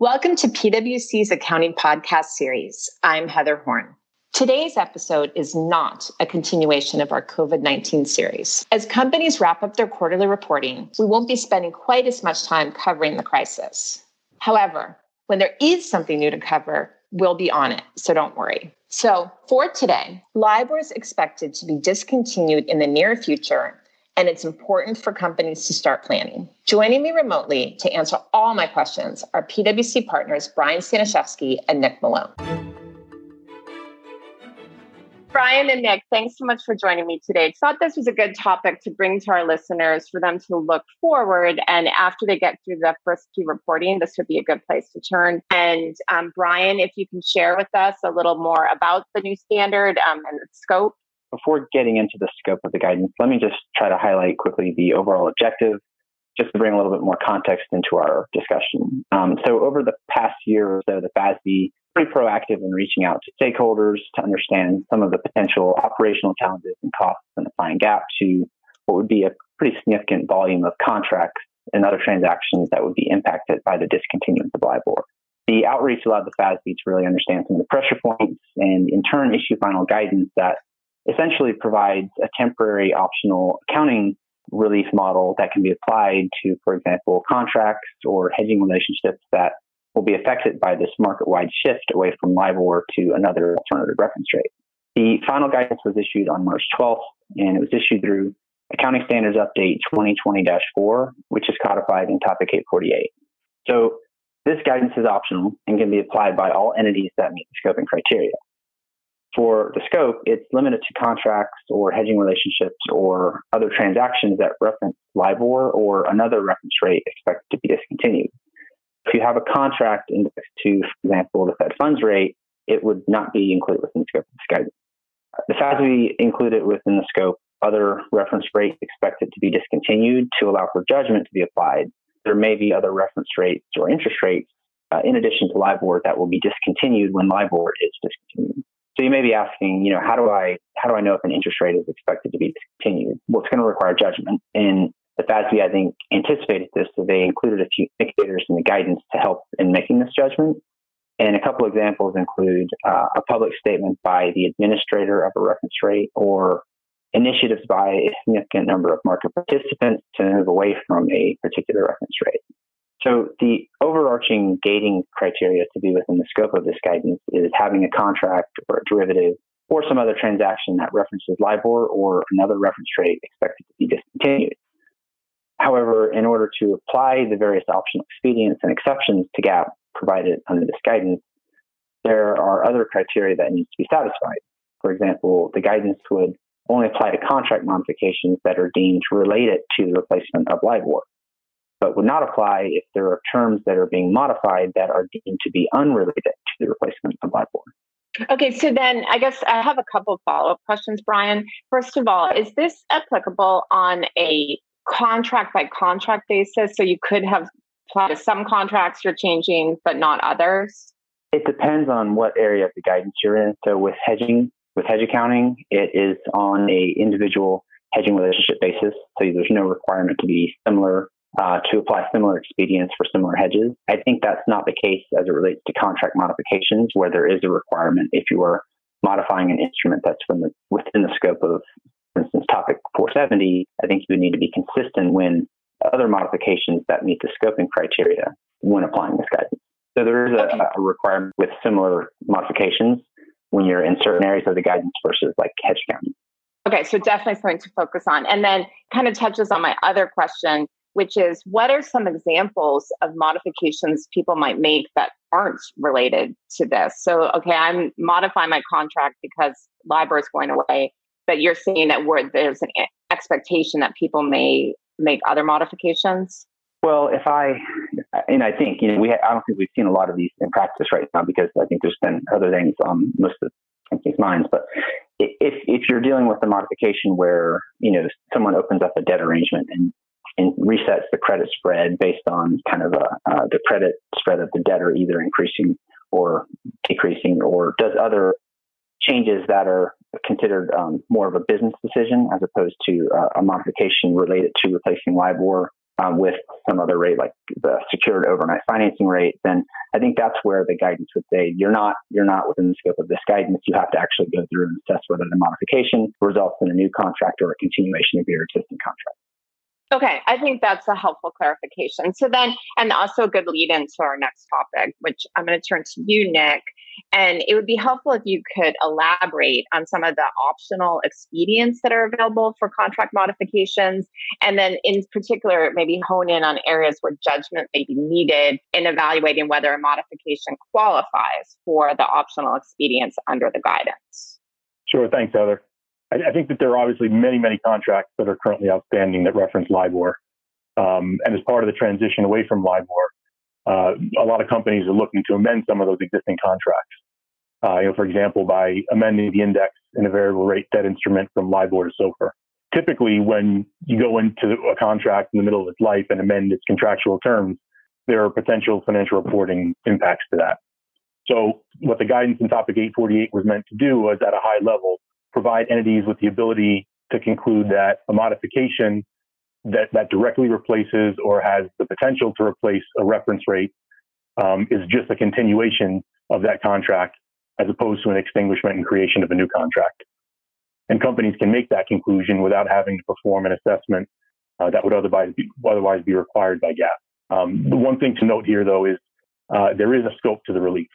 Welcome to PwC's Accounting Podcast Series. I'm Heather Horn. Today's episode is not a continuation of our COVID-19 series. As companies wrap up their quarterly reporting, we won't be spending quite as much time covering the crisis. However, when there is something new to cover, we'll be on it, so don't worry. So for today, LIBOR is expected to be discontinued in the near future, and it's important for companies to start planning. Joining me remotely to answer all my questions are PwC partners Brian Staniszewski and Nick Malone. Brian and Nick, thanks so much for joining me today. I thought this was a good topic to bring to our listeners for them to look forward. And after they get through the first few reporting, this would be a good place to turn. And Brian, if you can share with us a little more about the new standard and the scope. Before getting into the scope of the guidance, let me just try to highlight quickly the overall objective, just to bring a little bit more context into our discussion. So over the past year or so, the FASB pretty proactive in reaching out to stakeholders to understand some of the potential operational challenges and costs and applying GAAP to what would be a pretty significant volume of contracts and other transactions that would be impacted by the discontinuance of LIBOR. The outreach allowed the FASB to really understand some of the pressure points and in turn issue final guidance that essentially provides a temporary optional accounting relief model that can be applied to, for example, contracts or hedging relationships that will be affected by this market-wide shift away from LIBOR to another alternative reference rate. The final guidance was issued on March 12th, and it was issued through Accounting Standards Update 2020-4, which is codified in Topic 848. So this guidance is optional and can be applied by all entities that meet the scoping criteria. For the scope, it's limited to contracts or hedging relationships or other transactions that reference LIBOR or another reference rate expected to be discontinued. If you have a contract indexed to, for example, the Fed funds rate, it would not be included within the scope of this guidance. The FASB included within the scope other reference rates expected to be discontinued to allow for judgment to be applied. There may be other reference rates or interest rates in addition to LIBOR that will be discontinued when LIBOR is discontinued. So you may be asking, how do I know if an interest rate is expected to be discontinued? Well, it's going to require judgment. And the FASB, I think, anticipated this, so they included a few indicators in the guidance to help in making this judgment. And a couple examples include a public statement by the administrator of a reference rate or initiatives by a significant number of market participants to move away from a particular reference rate. So the overarching gating criteria to be within the scope of this guidance is having a contract or a derivative or some other transaction that references LIBOR or another reference rate expected to be discontinued. However, in order to apply the various optional expedients and exceptions to GAAP provided under this guidance, there are other criteria that need to be satisfied. For example, the guidance would only apply to contract modifications that are deemed related to the replacement of LIBOR, but would not apply if there are terms that are being modified that are deemed to be unrelated to the replacement of LIBOR. Okay, so then I guess I have a couple of follow-up questions, Brian. First of all, is this applicable on a contract-by-contract basis? So you could have some contracts you're changing, but not others? It depends on what area of the guidance you're in. So with hedge accounting, it is on a individual hedging relationship basis. So there's no requirement to be similar to apply similar expedients for similar hedges. I think that's not the case as it relates to contract modifications, where there is a requirement if you are modifying an instrument that's within the scope of, for instance, Topic 470. I think you would need to be consistent when other modifications that meet the scoping criteria when applying this guidance. So there is a requirement with similar modifications when you're in certain areas of the guidance versus like hedge accounting. Okay, so definitely something to focus on. And then kind of touches on my other question, which is, what are some examples of modifications people might make that aren't related to this? So, okay, I'm modifying my contract because LIBOR is going away, but you're saying that there's an expectation that people may make other modifications? Well, I don't think we've seen a lot of these in practice right now, because I think there's been other things on most of companies' minds. But if you're dealing with a modification where, someone opens up a debt arrangement and resets the credit spread based on kind of the credit spread of the debtor either increasing or decreasing, or does other changes that are considered more of a business decision as opposed to a modification related to replacing LIBOR with some other rate, like the secured overnight financing rate, then I think that's where the guidance would say you're not within the scope of this guidance. You have to actually go through and assess whether the modification results in a new contract or a continuation of your existing contract. Okay, I think that's a helpful clarification. So then, and also a good lead into our next topic, which I'm going to turn to you, Nick. And it would be helpful if you could elaborate on some of the optional expedients that are available for contract modifications. And then in particular, maybe hone in on areas where judgment may be needed in evaluating whether a modification qualifies for the optional expedients under the guidance. Sure. Thanks, Heather. I think that there are obviously many, many contracts that are currently outstanding that reference LIBOR. And as part of the transition away from LIBOR, a lot of companies are looking to amend some of those existing contracts. For example, by amending the index in a variable rate debt instrument from LIBOR to SOFR. Typically, when you go into a contract in the middle of its life and amend its contractual terms, there are potential financial reporting impacts to that. So what the guidance in Topic 848 was meant to do was, at a high level, provide entities with the ability to conclude that a modification that directly replaces or has the potential to replace a reference rate is just a continuation of that contract as opposed to an extinguishment and creation of a new contract. And companies can make that conclusion without having to perform an assessment that would otherwise be required by GAAP. The one thing to note here, though, is there is a scope to the relief.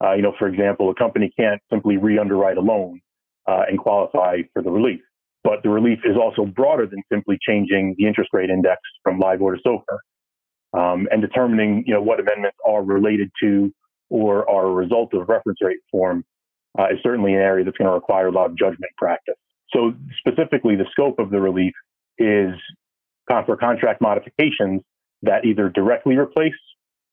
For example, a company can't simply re-underwrite a loan and qualify for the relief. But the relief is also broader than simply changing the interest rate index from LIBOR to SOFR, and determining what amendments are related to or are a result of reference rate reform is certainly an area that's going to require a lot of judgment practice. So specifically, the scope of the relief is for contract modifications that either directly replace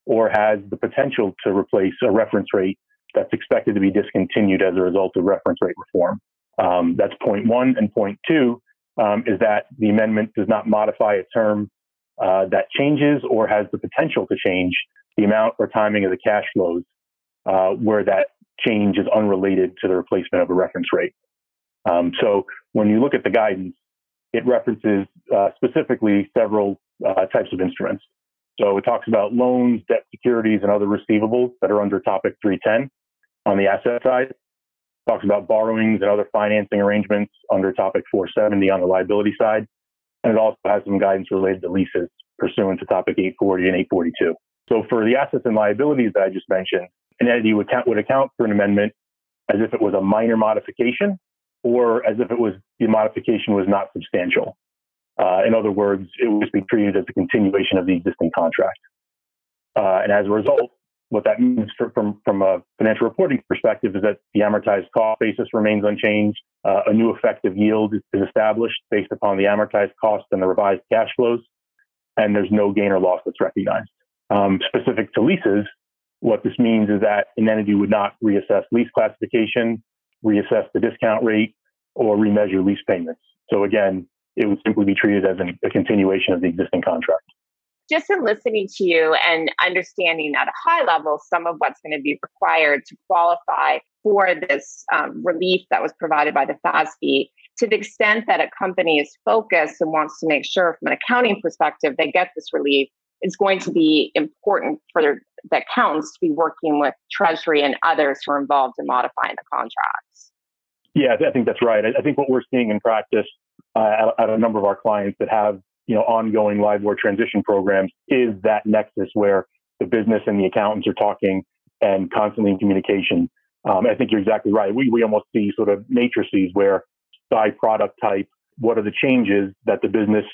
or has the potential to replace a reference rate that's expected to be discontinued as a result of reference rate reform. That's point one. And point two is that the amendment does not modify a term that changes or has the potential to change the amount or timing of the cash flows where that change is unrelated to the replacement of a reference rate. So when you look at the guidance, it references specifically several types of instruments. So it talks about loans, debt securities, and other receivables that are under Topic 310 on the asset side. Talks about borrowings and other financing arrangements under Topic 470 on the liability side. And it also has some guidance related to leases pursuant to Topic 840 and 842. So for the assets and liabilities that I just mentioned, an entity would account for an amendment as if it was a minor modification or as if the modification was not substantial. In other words, it would be treated as a continuation of the existing contract. And as a result, what that means from a financial reporting perspective is that the amortized cost basis remains unchanged. A new effective yield is established based upon the amortized cost and the revised cash flows, and there's no gain or loss that's recognized. Specific to leases, what this means is that an entity would not reassess lease classification, reassess the discount rate, or remeasure lease payments. So again, it would simply be treated as a continuation of the existing contract. Just in listening to you and understanding at a high level some of what's going to be required to qualify for this relief that was provided by the FASB, to the extent that a company is focused and wants to make sure from an accounting perspective they get this relief, it's going to be important for the accountants to be working with Treasury and others who are involved in modifying the contracts. Yeah, I think that's right. I think what we're seeing in practice at a number of our clients that have ongoing LIBOR transition programs is that nexus where the business and the accountants are talking and constantly in communication. I think you're exactly right. We almost see sort of matrices where by product type, what are the changes that the business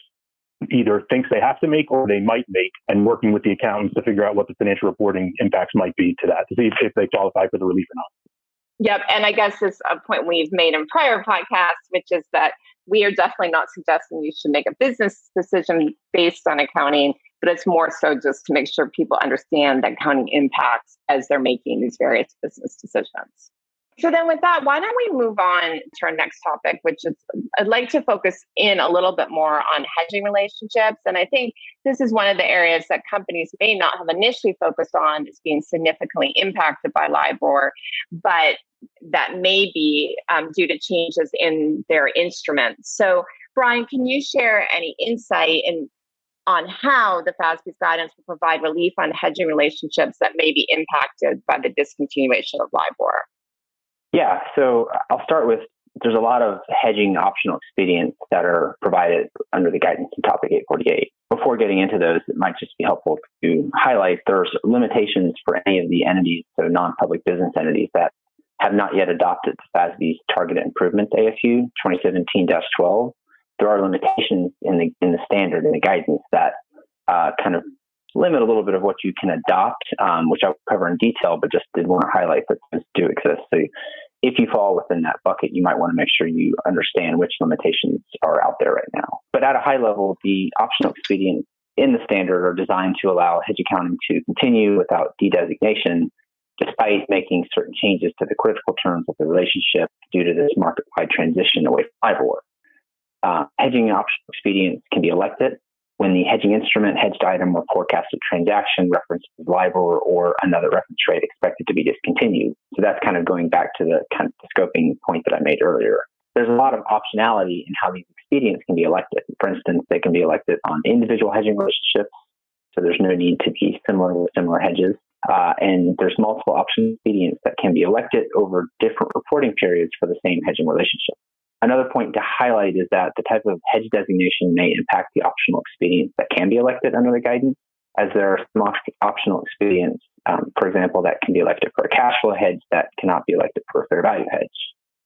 either thinks they have to make or they might make, and working with the accountants to figure out what the financial reporting impacts might be to that, to see if they qualify for the relief or not. Yep. And I guess it's a point we've made in prior podcasts, which is that we are definitely not suggesting you should make a business decision based on accounting, but it's more so just to make sure people understand the accounting impacts as they're making these various business decisions. So then with that, why don't we move on to our next topic, which is I'd like to focus in a little bit more on hedging relationships. And I think this is one of the areas that companies may not have initially focused on as being significantly impacted by LIBOR, but that may be due to changes in their instruments. So Brian, can you share any insight in on how the FASB's guidance will provide relief on hedging relationships that may be impacted by the discontinuation of LIBOR. Yeah, so I'll start with there's a lot of hedging optional expedients that are provided under the guidance in Topic 848. Before getting into those, it might just be helpful to highlight there's limitations for any of the entities, so non-public business entities that have not yet adopted the FASB's Targeted Improvements AFU 2017-12. There are limitations in the standard, in the guidance, that kind of limit a little bit of what you can adopt, which I'll cover in detail, but just did want to highlight that those do exist. So if you fall within that bucket, you might want to make sure you understand which limitations are out there right now. But at a high level, the optional expedients in the standard are designed to allow hedge accounting to continue without de-designation, despite making certain changes to the critical terms of the relationship due to this market-wide transition away from LIBOR. Hedging optional expedients can be elected when the hedging instrument, hedged item, or forecasted transaction references LIBOR or another reference rate expected to be discontinued. So that's kind of going back to the kind of scoping point that I made earlier. There's a lot of optionality in how these expedients can be elected. For instance, they can be elected on individual hedging relationships, so there's no need to be similar hedges. And there's multiple optional expedients that can be elected over different reporting periods for the same hedging relationship. Another point to highlight is that the type of hedge designation may impact the optional expedients that can be elected under the guidance, as there are some optional expedients, for example, that can be elected for a cash flow hedge that cannot be elected for a fair value hedge.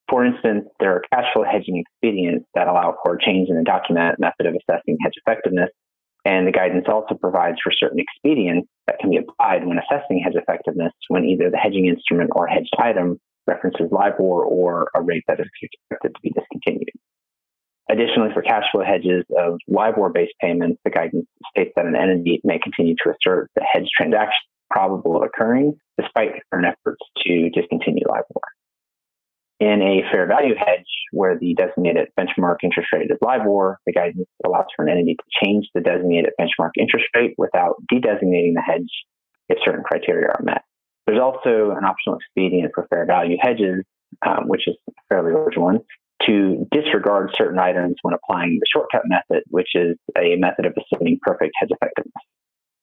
For instance, there are cash flow hedging expedients that allow for a change in the document method of assessing hedge effectiveness, and the guidance also provides for certain expedients that can be applied when assessing hedge effectiveness when either the hedging instrument or hedged item references LIBOR or a rate that is expected to be discontinued. Additionally, for cash flow hedges of LIBOR-based payments, the guidance states that an entity may continue to assert the hedge transaction probable of occurring despite current efforts to discontinue LIBOR. In a fair value hedge, where the designated benchmark interest rate is LIBOR, the guidance allows for an entity to change the designated benchmark interest rate without de-designating the hedge if certain criteria are met. There's also an optional expedient for fair value hedges, which is a fairly large one, to disregard certain items when applying the shortcut method, which is a method of assuming perfect hedge effectiveness.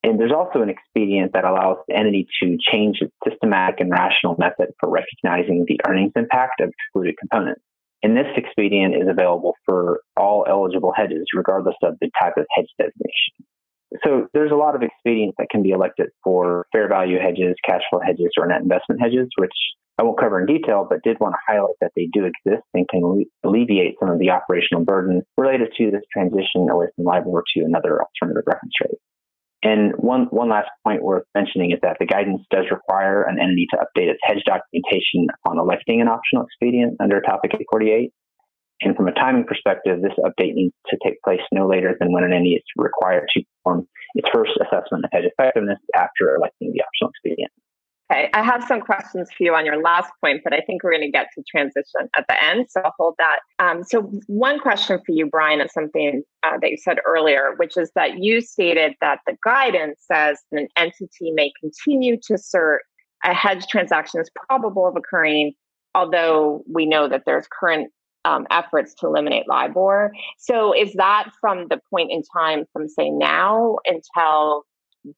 And there's also an expedient that allows the entity to change its systematic and rational method for recognizing the earnings impact of excluded components. And this expedient is available for all eligible hedges, regardless of the type of hedge designation. So there's a lot of expedients that can be elected for fair value hedges, cash flow hedges, or net investment hedges, which I won't cover in detail, but did want to highlight that they do exist and can alleviate some of the operational burden related to this transition away from LIBOR to another alternative reference rate. And one last point worth mentioning is that the guidance does require an entity to update its hedge documentation on electing an optional expedient under Topic 848. And from a timing perspective, this update needs to take place no later than when an entity is required to perform its first assessment of hedge effectiveness after electing the optional expedient. Okay, I have some questions for you on your last point, but I think we're going to get to transition at the end, so I'll hold that. So one question for you, Brian, is something that you said earlier, which is that you stated that the guidance says an entity may continue to assert a hedge transaction is probable of occurring, although we know that there's current efforts to eliminate LIBOR. So is that from the point in time from, say, now until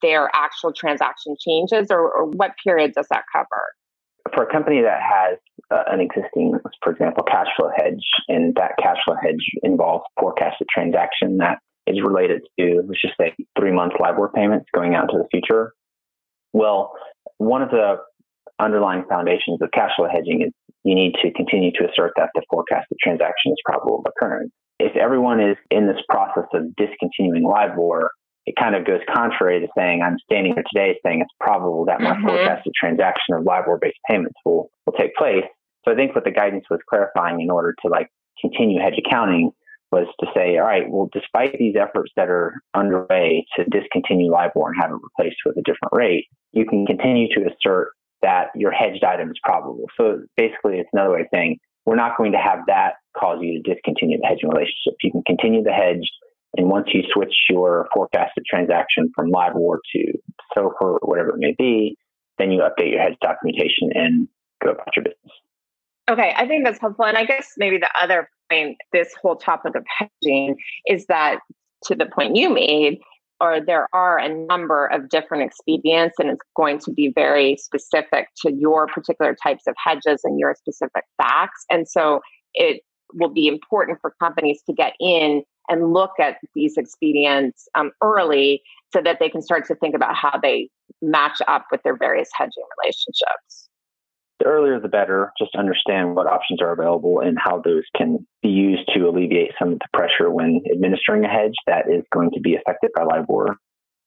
their actual transaction changes, or what period does that cover? For a company that has an existing, for example, cash flow hedge, and that cash flow hedge involves forecasted transaction that is related to, let's just say, 3-month LIBOR payments going out to the future. Well, one of the underlying foundations of cash flow hedging is you need to continue to assert that the forecasted transaction is probable of occurrence. If everyone is in this process of discontinuing LIBOR, it kind of goes contrary to saying, I'm standing here today saying it's probable that my forecasted transaction of LIBOR-based payments will take place. So I think what the guidance was clarifying in order to continue hedge accounting was to say, all right, well, despite these efforts that are underway to discontinue LIBOR and have it replaced with a different rate, you can continue to assert that your hedged item is probable. So basically, it's another way of saying, we're not going to have that cause you to discontinue the hedging relationship. You can continue the hedge, and once you switch your forecasted transaction from LIBOR to SOFR or whatever it may be, then you update your hedge documentation and go about your business. Okay, I think that's helpful. And I guess maybe the other point, this whole topic of hedging, is that to the point you made, or there are a number of different expedients, and it's going to be very specific to your particular types of hedges and your specific facts. And so it will be important for companies to get in and look at these expedients early so that they can start to think about how they match up with their various hedging relationships. The earlier the better, just understand what options are available and how those can be used to alleviate some of the pressure when administering a hedge that is going to be affected by LIBOR.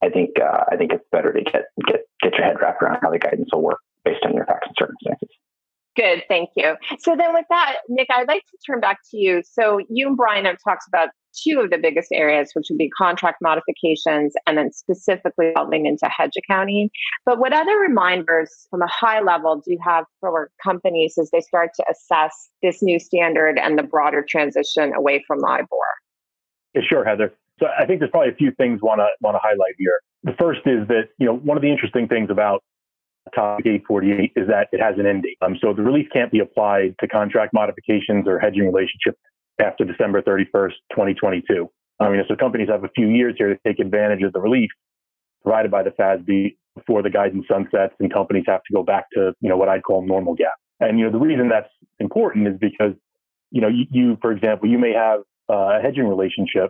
I think it's better to get your head wrapped around how the guidance will work based on your facts and circumstances. Good, thank you. So then with that, Nick, I'd like to turn back to you. So you and Brian have talked about two of the biggest areas, which would be contract modifications and then specifically delving into hedge accounting. But what other reminders from a high level do you have for companies as they start to assess this new standard and the broader transition away from LIBOR? Yeah, sure, Heather. So I think there's probably a few things want to highlight here. The first is that, one of the interesting things about Topic 848 is that it has an end date. So the relief can't be applied to contract modifications or hedging relationships after December 31st, 2022. So companies have a few years here to take advantage of the relief provided by the FASB before the guidance sunsets and companies have to go back to, what I'd call normal GAAP. And, the reason that's important is because, you, for example, you may have a hedging relationship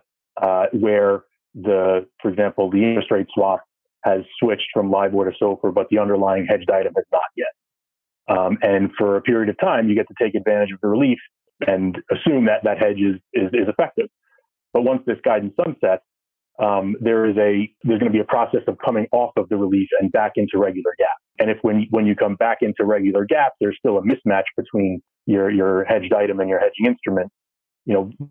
where the interest rate swap has switched from LIBOR to SOFR, but the underlying hedged item has not yet. And for a period of time, you get to take advantage of the relief and assume that hedge is effective. But once this guidance sunsets, there's going to be a process of coming off of the relief and back into regular GAAP. And if when you come back into regular GAAP, there's still a mismatch between your hedged item and your hedging instrument,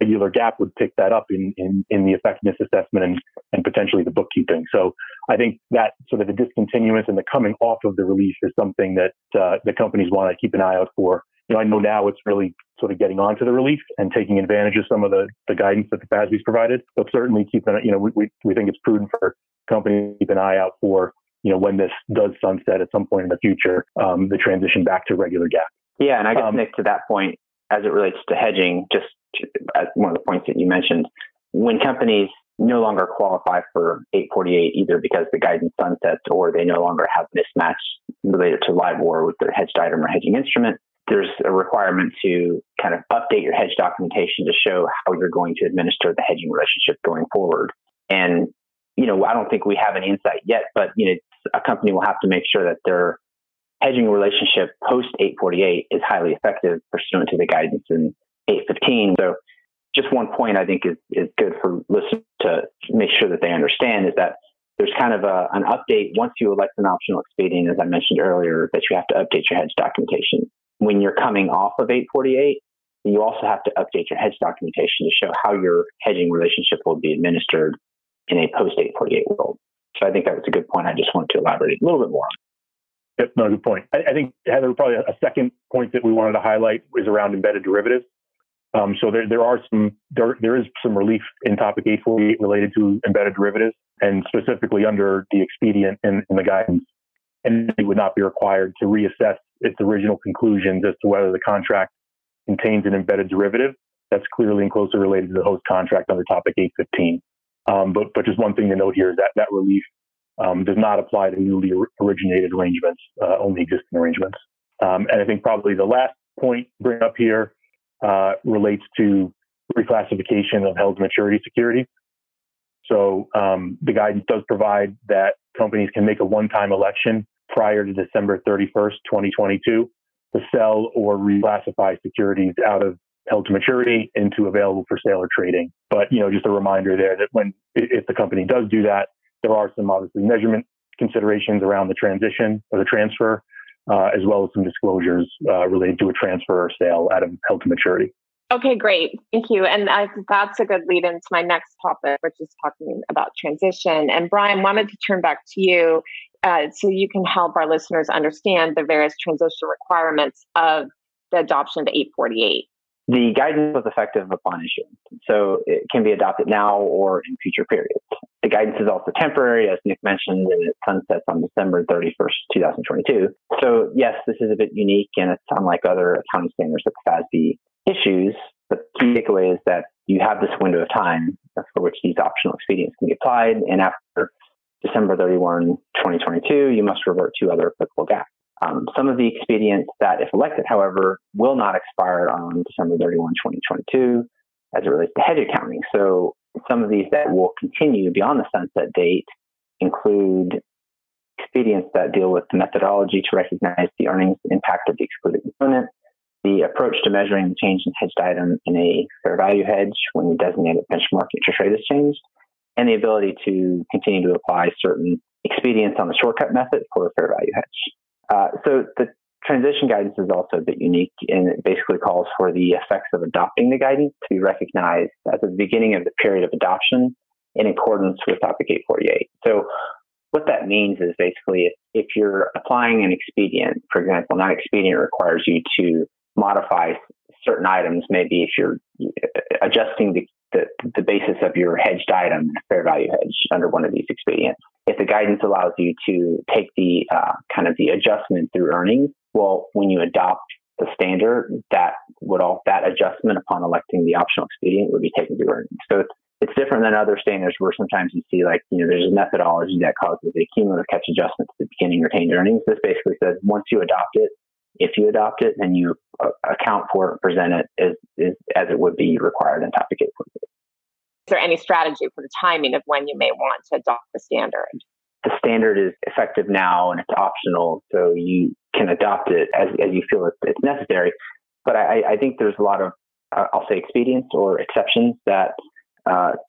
regular GAAP would pick that up in the effectiveness assessment and potentially the bookkeeping. So I think that sort of the discontinuance and the coming off of the relief is something that the companies want to keep an eye out for. I know now it's really sort of getting onto the relief and taking advantage of some of the guidance that the FASB's provided, but certainly we think it's prudent for companies to keep an eye out for, when this does sunset at some point in the future, the transition back to regular GAAP. Yeah. And I guess, Nick, to that point, as it relates to hedging, just as one of the points that you mentioned, when companies no longer qualify for 848, either because the guidance sunsets or they no longer have mismatch related to LIBOR with their hedged item or hedging instrument, there's a requirement to kind of update your hedge documentation to show how you're going to administer the hedging relationship going forward. And, I don't think we have an insight yet, but, a company will have to make sure that their hedging relationship post 848 is highly effective pursuant to the guidance in 815. So just one point I think is good for listeners to make sure that they understand is that there's kind of an update once you elect an optional expedient, as I mentioned earlier, that you have to update your hedge documentation. When you're coming off of 848, you also have to update your hedge documentation to show how your hedging relationship will be administered in a post 848 world. So I think that was a good point. I just wanted to elaborate a little bit more on. Yep, no, good point. I think, Heather, probably a second point that we wanted to highlight is around embedded derivatives. So there is some relief in Topic 848 related to embedded derivatives, and specifically under the expedient in the guidance. And it would not be required to reassess its original conclusions as to whether the contract contains an embedded derivative that's clearly and closely related to the host contract under Topic 815. But just one thing to note here is that relief does not apply to newly originated arrangements, only existing arrangements. And I think probably the last point bring up here relates to reclassification of held maturity securities. So the guidance does provide that companies can make a one-time election prior to December 31st, 2022, to sell or reclassify securities out of held to maturity into available for sale or trading. But, just a reminder there that if the company does do that, there are some obviously measurement considerations around the transition or the transfer, as well as some disclosures related to a transfer or sale out of held to maturity. Okay, great. Thank you. And I think that's a good lead into my next topic, which is talking about transition. And Brian, wanted to turn back to you so you can help our listeners understand the various transition requirements of the adoption of 848. The guidance was effective upon issuance, so it can be adopted now or in future periods. The guidance is also temporary, as Nick mentioned, and it sunsets on December 31st, 2022. So yes, this is a bit unique, and it's unlike other accounting standards that the FASB issues, but the key takeaway is that you have this window of time for which these optional expedients can be applied, and after December 31, 2022, you must revert to other applicable gaps. Some of the expedients that, if elected, however, will not expire on December 31, 2022, as it relates to hedge accounting. So some of these that will continue beyond the sunset date include expedients that deal with the methodology to recognize the earnings impact of the excluded component, the approach to measuring the change in hedged item in a fair value hedge when the designated benchmark interest rate is changed, and the ability to continue to apply certain expedients on the shortcut method for a fair value hedge. So the transition guidance is also a bit unique, and it basically calls for the effects of adopting the guidance to be recognized at the beginning of the period of adoption in accordance with Topic 848. So what that means is basically if you're applying an expedient, for example, that expedient requires you to modify certain items, maybe if you're adjusting the basis of your hedged item, fair value hedge, under one of these expedients. If the guidance allows you to take the kind of the adjustment through earnings, well, when you adopt the standard, that adjustment upon electing the optional expedient would be taken through earnings. So it's different than other standards where sometimes you see there's a methodology that causes a cumulative catch adjustment to the beginning retained earnings. This basically says once you adopt it, if you adopt it, then you account for it and present it as it would be required in Topic 848. Is there any strategy for the timing of when you may want to adopt the standard? The standard is effective now and it's optional, so you can adopt it as you feel it's necessary. But I think there's a lot of, I'll say, expedients or exceptions that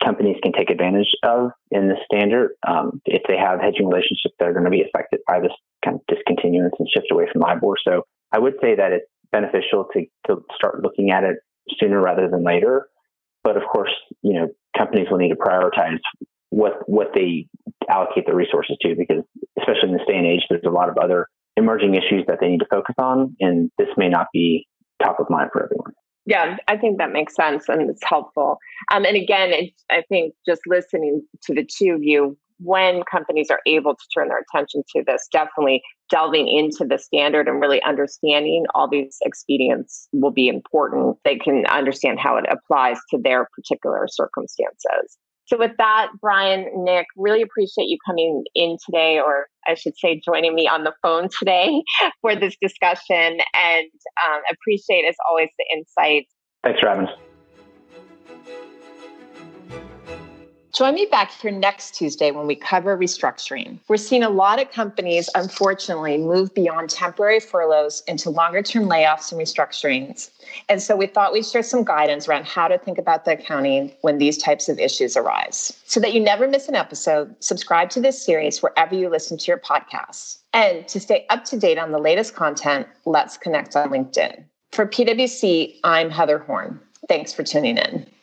companies can take advantage of in the standard. If they have hedging relationships that are going to be affected by this kind of discontinuance and shift away from LIBOR. So I would say that it's beneficial to start looking at it sooner rather than later. But of course, companies will need to prioritize what they allocate their resources to, because especially in this day and age, there's a lot of other emerging issues that they need to focus on, and this may not be top of mind for everyone. Yeah, I think that makes sense and it's helpful. And again, I think just listening to the two of you, when companies are able to turn their attention to this, definitely delving into the standard and really understanding all these expedients will be important. They can understand how it applies to their particular circumstances. So with that, Brian, Nick, really appreciate you coming in today, or I should say joining me on the phone today for this discussion, and appreciate, as always, the insights. Thanks, Robin. Join me back here next Tuesday when we cover restructuring. We're seeing a lot of companies, unfortunately, move beyond temporary furloughs into longer-term layoffs and restructurings. And so we thought we'd share some guidance around how to think about the accounting when these types of issues arise. So that you never miss an episode, subscribe to this series wherever you listen to your podcasts. And to stay up to date on the latest content, let's connect on LinkedIn. For PwC, I'm Heather Horn. Thanks for tuning in.